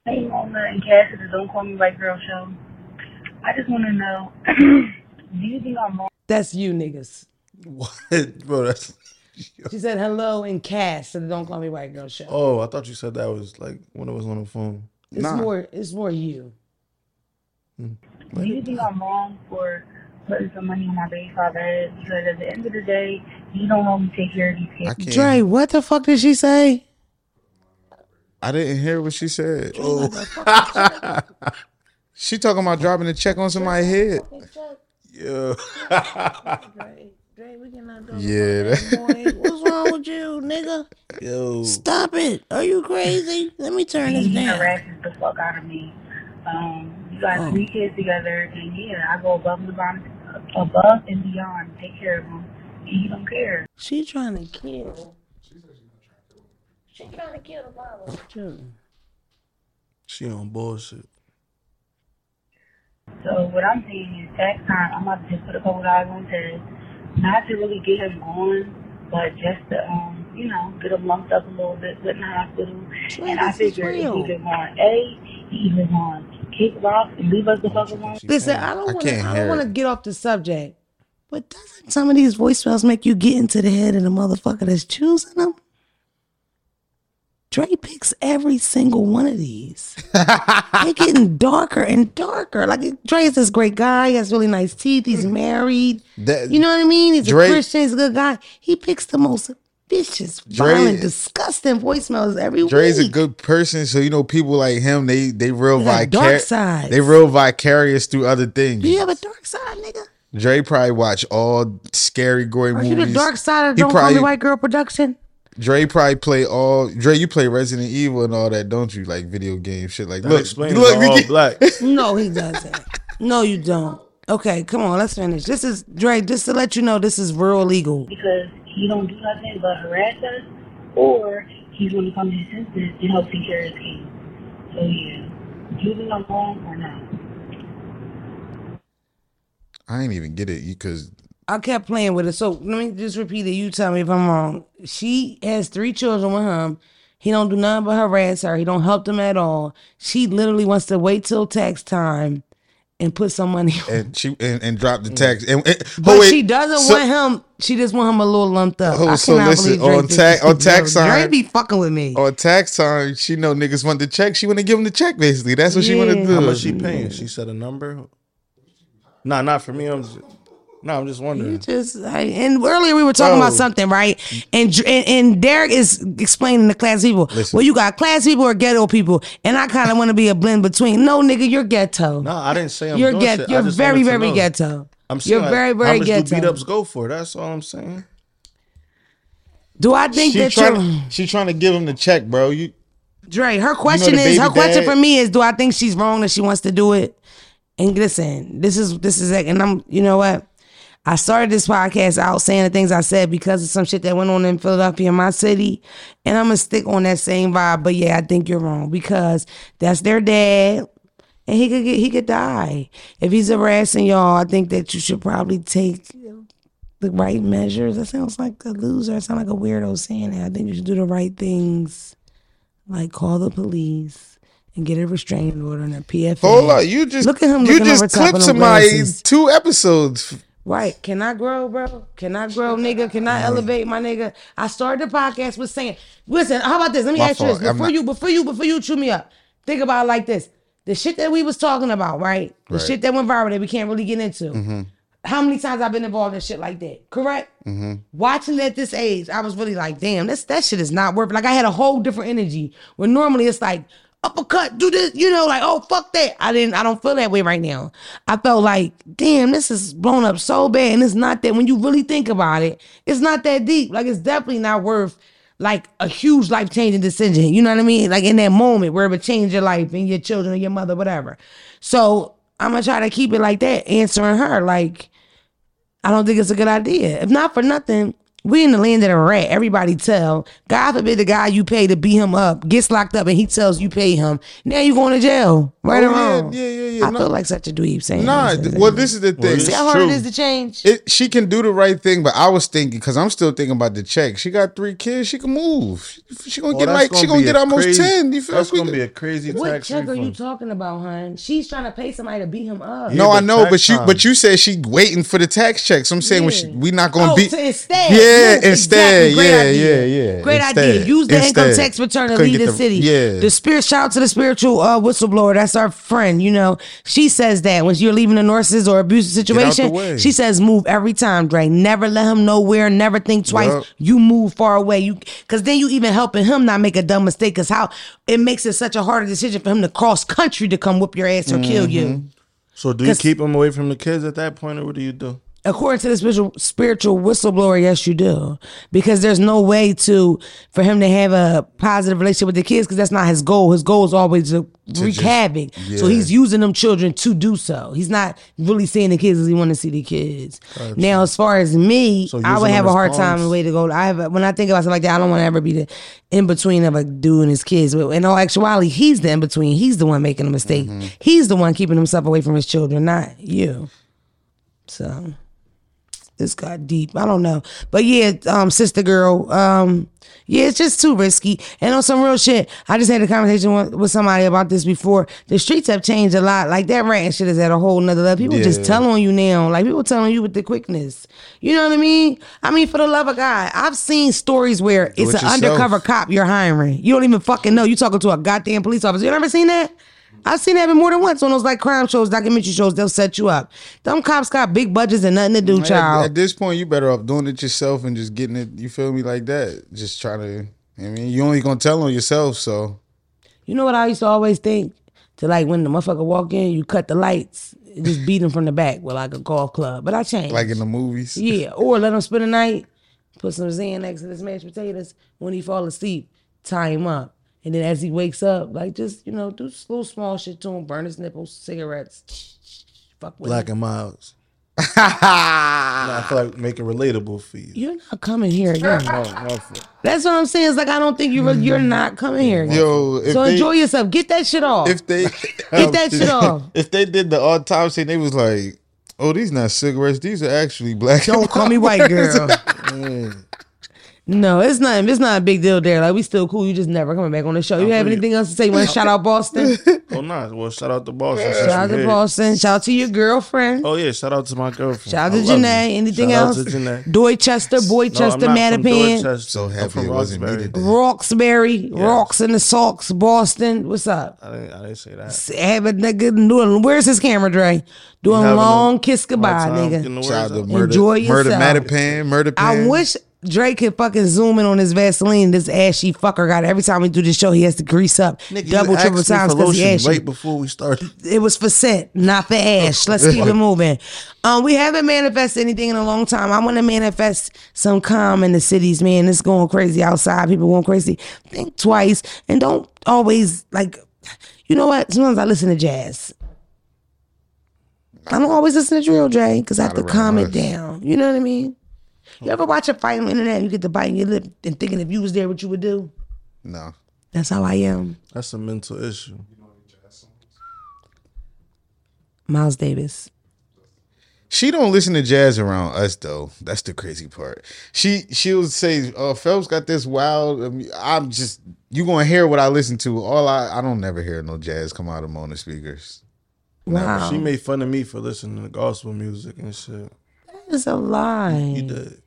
Hey, Mona and Cass at the Don't Call Me White Girl Show. I just want to know... Do you think I'm wrong? That's you niggas. What? Bro, that's... She said hello and Cass to the Don't Call Me White Girl Show. Oh, I thought you said that was like when it was on the phone. It's nah. more It's more you. Hmm. Do you think I'm wrong for putting some money on my baby father? Because at the end of the day, you don't want me to take care of these kids. I can't. Dre, what the fuck did she say? I didn't hear what she said. Dre, oh. What she talking about dropping a check on somebody's head. Yeah. Yeah. What's wrong with you, nigga? Yo. Stop it. Are you crazy? Let me turn this down. He harasses the fuck out of me. Um, you got oh. three kids together, and yeah, I go above and beyond, above and beyond, take care of them, and you don't care. She trying to kill. She said she's not trying to kill. She trying to kill the mama too. She on bullshit. So what I'm saying is tax time, I'm about to just put a couple dollars on Ted, not to really get him going, but just to, um, you know, get him lumped up a little bit, put in the hospital. Sure, and I figure if he could go on A, he could go on kick rocks and leave us the fuck alone. Listen, I don't want to I don't want to get off the subject, but doesn't some of these voicemails make you get into the head of the motherfucker that's choosing them? Dre picks every single one of these. They're getting darker and darker. Like, Dre is this great guy. He has really nice teeth. He's married. That, you know what I mean? He's Dre, a Christian. He's a good guy. He picks the most vicious, Dre, violent, disgusting voicemails every Dre's week. Dre's a good person. So, you know, people like him, they they real vicarious. They real vicarious through other things. Do you have a dark side, nigga? Dre probably watch all scary, gory Are movies. Are you the dark side of Don't Call Me White Girl production? Dre probably play all Dre. You play Resident Evil and all that, don't you? Like video game shit. Like that look, explains look, all get... black. No, he doesn't. No, you don't. Okay, come on, let's finish. This is Dre. Just to let you know, this is real legal because he don't do nothing but harass us, or he's going to come to his senses and help take care of his kids. So yeah, Julie, I'm wrong or not? I ain't even get it because I kept playing with it. So let me just repeat it. You tell me if I'm wrong. She has three children with him. He don't do nothing but harass her. He don't help them at all. She literally wants to wait till tax time and put some money on. And she and, and drop the tax. And, and, but oh, wait, she doesn't so, want him. She just want him a little lumped up. Oh, I so listen, on tax on tax time, Drake be fucking with me. On tax time, she know niggas want the check. She want to give them the check. Basically, that's what yeah. she want to do. How much she paying? Yeah. She said a number. Nah, not for me. I'm. Just, No, I'm just wondering. You just I, and earlier we were talking oh. about something, right? And, and and Derek is explaining to class people. Listen. Well, you got class people or ghetto people, and I kind of want to be a blend between. No, nigga, you're ghetto. No, I didn't say I'm you're ghetto. You're very, very ghetto. I'm saying you're very, very ghetto. How much do beat ups go for? That's all I'm saying. Do I think she that you're? She's trying to give him the check, bro. You, Dre. Her question you know is. Her dad? question for me is: do I think she's wrong that she wants to do it? And listen, this is this is it. And I'm, you know what? I started this podcast out saying the things I said because of some shit that went on in Philadelphia, in my city. And I'm going to stick on that same vibe. But yeah, I think you're wrong because that's their dad. And he could get, he could die. If he's harassing y'all, I think that you should probably take the right measures. That sounds like a loser. I sound like a weirdo saying that. I think you should do the right things. Like call the police. And get a restraining order and a P F A. Hold on. You just, Look at him you just clipped somebody two episodes. Right. Can I grow, bro? Can I grow, nigga? Can I elevate, my nigga? I started the podcast with saying, listen, how about this? Let me my ask fault. you this. Before not... you, before you, before you chew me up, think about it like this. The shit that we was talking about, right? The right. shit that went viral that we can't really get into. Mm-hmm. How many times I've been involved in shit like that, correct? Mm-hmm. Watching it at this age, I was really like, damn, that's, that shit is not worth it. Like, I had a whole different energy where normally it's like, uppercut, do this, you know, like, oh, fuck that. I didn't, I don't feel that way right now. I felt like, damn, this is blown up so bad. And it's not that, when you really think about it, it's not that deep. Like, it's definitely not worth, like, a huge life-changing decision. You know what I mean? Like, in that moment where it would change your life and your children or your mother, whatever. So, I'm gonna try to keep it like that, answering her. Like, I don't think it's a good idea. If not for nothing, we in the land of the rat. Everybody tell. God forbid the guy you pay to beat him up gets locked up and he tells you pay him. Now you going to jail. Right or oh, wrong. Yeah, yeah, yeah. yeah. I no. feel like such a dweeb saying Nah, this, well, this is the thing. Well, see how hard it is to change? It, she can do the right thing, but I was thinking, because I'm still thinking about the check. She got three kids. She can move. She, she going to oh, get like, gonna she gonna get almost crazy, ten. You feel that's going to be a crazy tax What check refund. Are you talking about, hon? She's trying to pay somebody to beat him up. Yeah, no, I know, but she, but you said she waiting for the tax check. So I'm saying yeah. when she, we not going to oh, beat. To instead. Yeah. Yeah, yes, instead, exactly. yeah, idea. yeah, yeah. Great instead. idea. Use the instead. income tax return to Couldn't lead the, the city. Yeah. The spirit, shout out to the spiritual uh, whistleblower. That's our friend. You know, she says that when you're leaving a narcissist or abusive situation, she says move every time, Dre. Never let him know where. Never think twice. Yep. You move far away. You, because then you even helping him not make a dumb mistake. Because how it makes it such a harder decision for him to cross country to come whip your ass or mm-hmm. kill you. So do you keep him away from the kids at that point, or what do you do? According to the spiritual, spiritual whistleblower, yes, you do. Because there's no way to for him to have a positive relationship with the kids because that's not his goal. His goal is always to, to wreak just, havoc. Yeah. So he's using them children to do so. He's not really seeing the kids as he want to see the kids. Gotcha. Now, as far as me, so I would have a hard time the way to go. I have a, when I think about something like that, I don't want to ever be the in-between of a dude and his kids. In all actuality, he's the in-between. He's the one making the mistake. Mm-hmm. He's the one keeping himself away from his children, not you. So... This got deep. I don't know. But yeah, um, sister girl, um, yeah, it's just too risky. And on some real shit, I just had a conversation with, with somebody about this before. The streets have changed a lot. Like, that rant shit is at a whole nother level. People yeah. just tell on you now. Like, people telling you with the quickness. You know what I mean? I mean, for the love of God, I've seen stories where it's an yourself. undercover cop you're hiring. You don't even fucking know. You talking to a goddamn police officer. You ever seen that? I've seen it happen more than once on those like crime shows, documentary shows. They'll set you up. Them cops got big budgets and nothing to do, child. At, at this point, you better off doing it yourself and just getting it. You feel me, like that? Just trying to. I mean, you only gonna tell on yourself, so. You know what I used to always think? To like when the motherfucker walk in, you cut the lights, just beat him from the back with like a golf club. But I changed. Like in the movies. Yeah, or let him spend the night, put some Xanax in his mashed potatoes. When he fall asleep, tie him up. And then as he wakes up, like, just, you know, do little small shit to him, burn his nipples, cigarettes, fuck with Black him. and Miles. I feel like make it relatable for you. You're not coming here again. No, no, that's what I'm saying. It's like I don't think you re- you're not coming here again. Yo, if so they, enjoy yourself. Get that shit off. If they get that shit off. If they did the autopsy and they was like, oh, these not cigarettes, these are actually black. Don't call me white girl. Man. No, it's not. It's not a big deal there. Like we still cool. You just never coming back on the show. You I'm have anything you. else to say? You want to shout out Boston? Oh no. Nah. Well, shout out to Boston. Shout out to here. Boston. Shout out to your girlfriend. Oh yeah. Shout out to my girlfriend. Shout out to Janae. Anything shout else? Out to Janae. Dorchester, Boychester, no, Mattapan. So happy it wasn't me today. Roxbury, yeah. Rocks in the socks. Boston. What's up? I didn't, I didn't say that. Have a nigga doing. Where's his camera, Dre? Doing long a, kiss goodbye, nigga. Shout out to Murder. Enjoy yourself. Murder Mattapan. Murder. I wish Drake could fucking zoom in on his Vaseline. This ashy fucker got it. Every time we do this show, he has to grease up Nick, double, triple times because he ashy. Right before we started, it was for scent, not for ash. Let's keep it moving. Um, we haven't manifested anything in a long time. I want to manifest some calm in the cities, man. It's going crazy outside. People going crazy. Think twice and don't always like. You know what? Sometimes I listen to jazz. I don't always listen to drill, Jay, because I have to calm it down. You know what I mean? You ever watch a fight on the internet and you get the bite in your lip and thinking if you was there, what you would do? No. That's how I am. That's a mental issue. Miles Davis. She don't listen to jazz around us, though. That's the crazy part. She, she'll say, oh, Phelps got this wild. I'm just, you going to hear what I listen to. All I, I don't never hear no jazz come out of my own speakers. Wow. Now, she made fun of me for listening to gospel music and shit. That is a lie. You did.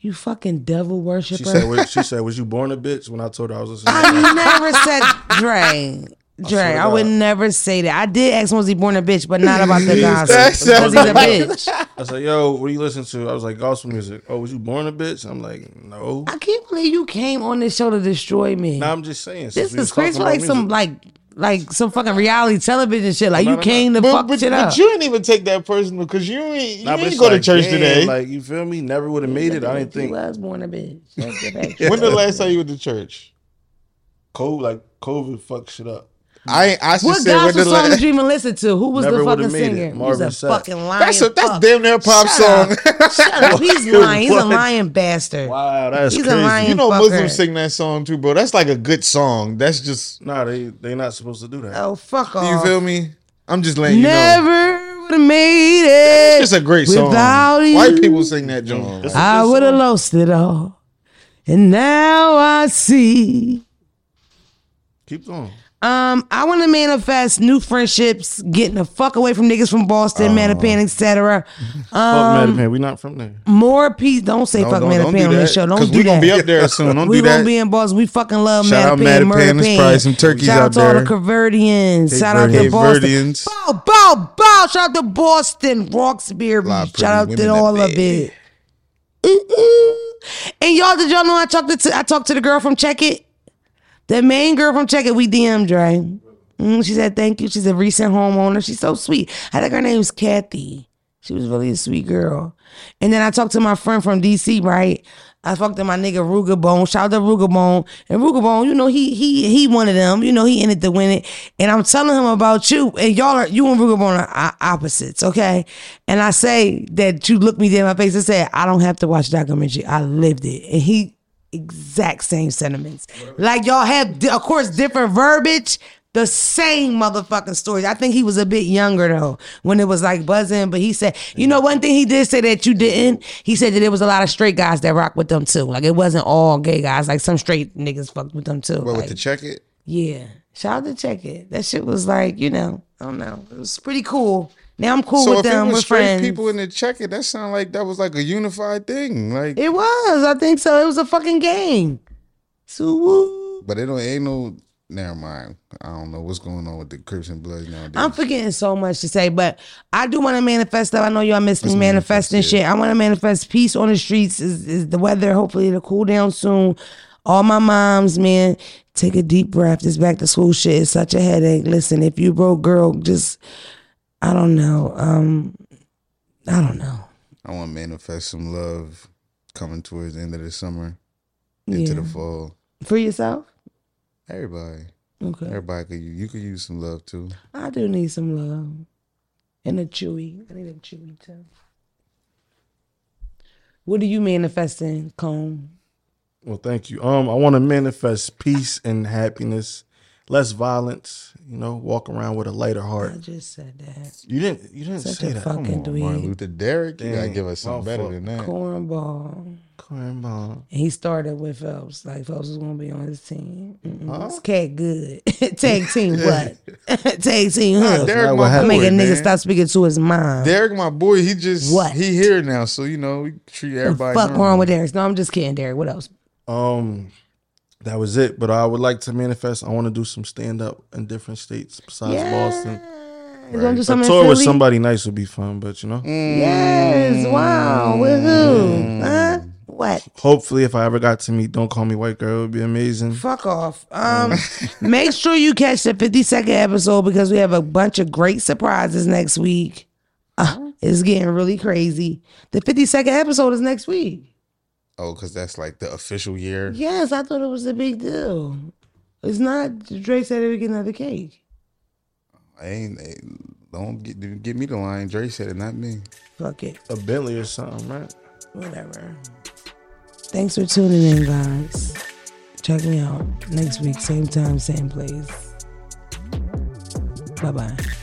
You fucking devil worshiper. She said, she said, was you born a bitch when I told her I was listening to I never said, Dre. Dre, I, I would God. never say that. I did ask him was he born a bitch, but not about the gospel. Because he's a bitch. I said, yo, what are you listening to? I was like, gospel music. Oh, was you born a bitch? I'm like, no. I can't believe you came on this show to destroy me. No, I'm just saying. This is crazy. Like music. some, like... Like some fucking reality television shit. Like no, you no, came no. to but, fuck but, shit but up. But you didn't even take that personal because you ain't, you nah, ain't go like, to church man, today. Like you feel me? Never would have made it. I didn't think. I was born a bitch. Yeah. When the last time you went to church? COVID, like COVID, fucked shit up. I I should what say what gospel song did you even listen to? Who was Never the fucking singer? He's a Sack. fucking lying. That's a, that's fuck. damn near pop Shut song. Up. Shut up! He's lying. He's a lying bastard. Wow, that's He's crazy. A lying you know fucker. Muslims sing that song too, bro. That's like a good song. That's just nah. They they not supposed to do that. Oh fuck off! You feel me? I'm just letting Never. you know. Never. Have made it. It's just a great song. You. White people sing that song. Mm, I would have lost it all, and now I see. Keep going. Um, I want to manifest new friendships, getting the fuck away from niggas from Boston, uh, Mattapan, et cetera. Um, fuck Mattapan, we not from there. More peace. Don't say no, fuck no, Mattapan do on this show. Don't do that. Because we gonna be up there soon. Don't we do that. We gonna be in Boston. We fucking love Mattapan. Shout Mattapan, out Mattapan. Mattapan. There's probably some turkeys Shout out there. Shout out to all the Caverdians. Hey, Shout out to Boston. Bow, bow, bow. Shout out to Boston, Roxbury. Shout out to all of it. Mm-mm. And y'all, did y'all know I talked to I talked to the girl from Check It? The main girl from Check It, we D M'd, right? Mm, she said, thank you. She's a recent homeowner. She's so sweet. I think her name was Kathy. She was really a sweet girl. And then I talked to my friend from D C, right? I fucked to my nigga Rugabone. Shout out to Rugabone. And Rugabone, you know, he he he one of them. You know, he in it to win it. And I'm telling him about you. And y'all are, you and Rugabone are opposites, okay? And I say that you looked me dead in my face and said, I don't have to watch documentary. I lived it. And he... exact same sentiments. Like y'all have, of course, different verbiage, the same motherfucking stories. I think he was a bit younger though when it was like buzzing, but he said, you know, one thing he did say that you didn't, he said that there was a lot of straight guys that rock with them too. Like it wasn't all gay guys, like some straight niggas fucked with them too. What, like, with the Check It? Yeah. Shout out to Check It. That shit was like, you know, I don't know. It was pretty cool. Now I'm cool so with them. We're friends. So if it was straight people in the Check It, that sounded like that was like a unified thing. Like it was. I think so. It was a fucking gang. So woo. But it don't ain't no. Never mind. I don't know what's going on with the Crips and Bloods nowadays. I'm forgetting so much to say, but I do want to manifest stuff. I know y'all miss me manifesting manifest, shit. Yeah. I want to manifest peace on the streets. Is is the weather? Hopefully it'll cool down soon. All my moms, man, take a deep breath. This back to school shit is such a headache. Listen, if you broke, girl, just. I don't know. Um, I don't know. I want to manifest some love coming towards the end of the summer, into yeah. the fall. For yourself? Everybody. Okay. Everybody could use, you could use some love too. I do need some love. And a chewy. I need a chewy too. What are you manifesting, Cone? Well, thank you. Um, I want to manifest peace and happiness, less violence. You know, walk around with a lighter heart. I just said that. You didn't. You didn't Such say a that. Fucking Come on, dweeb. Martin Luther, Derek. Dang, you gotta give us something better fuck. than that. Cornball. Cornball. And he started with Phelps. Like Phelps was gonna be on his team. Huh? It's Cat good. Tag team what? Tag team nah, Derek, my boy, make a nigga man. stop speaking to his mom. Derek, my boy. He just what? He here now. So you know, we treat everybody. The fuck normal. wrong with Derek? No, I'm just kidding, Derek. What else? Um. That was it, but I would like to manifest. I want to do some stand up in different states besides yeah. Boston. Right. Do a tour with somebody nice would be fun, but you know. Mm. Yes! Wow! With who? Mm. Huh? What? Hopefully, if I ever got to meet Don't Call Me White Girl, it would be amazing. Fuck off! Um, make sure you catch the fifty-second episode because we have a bunch of great surprises next week. Uh, it's getting really crazy. The fifty-second episode is next week. Oh, because that's like the official year? Yes, I thought it was a big deal. It's not. Dre said he would get another cake. I ain't, I don't get, get me the line. Dre said it, not me. Fuck it. A Bentley or something, right? Whatever. Thanks for tuning in, guys. Check me out next week, same time, same place. Bye-bye.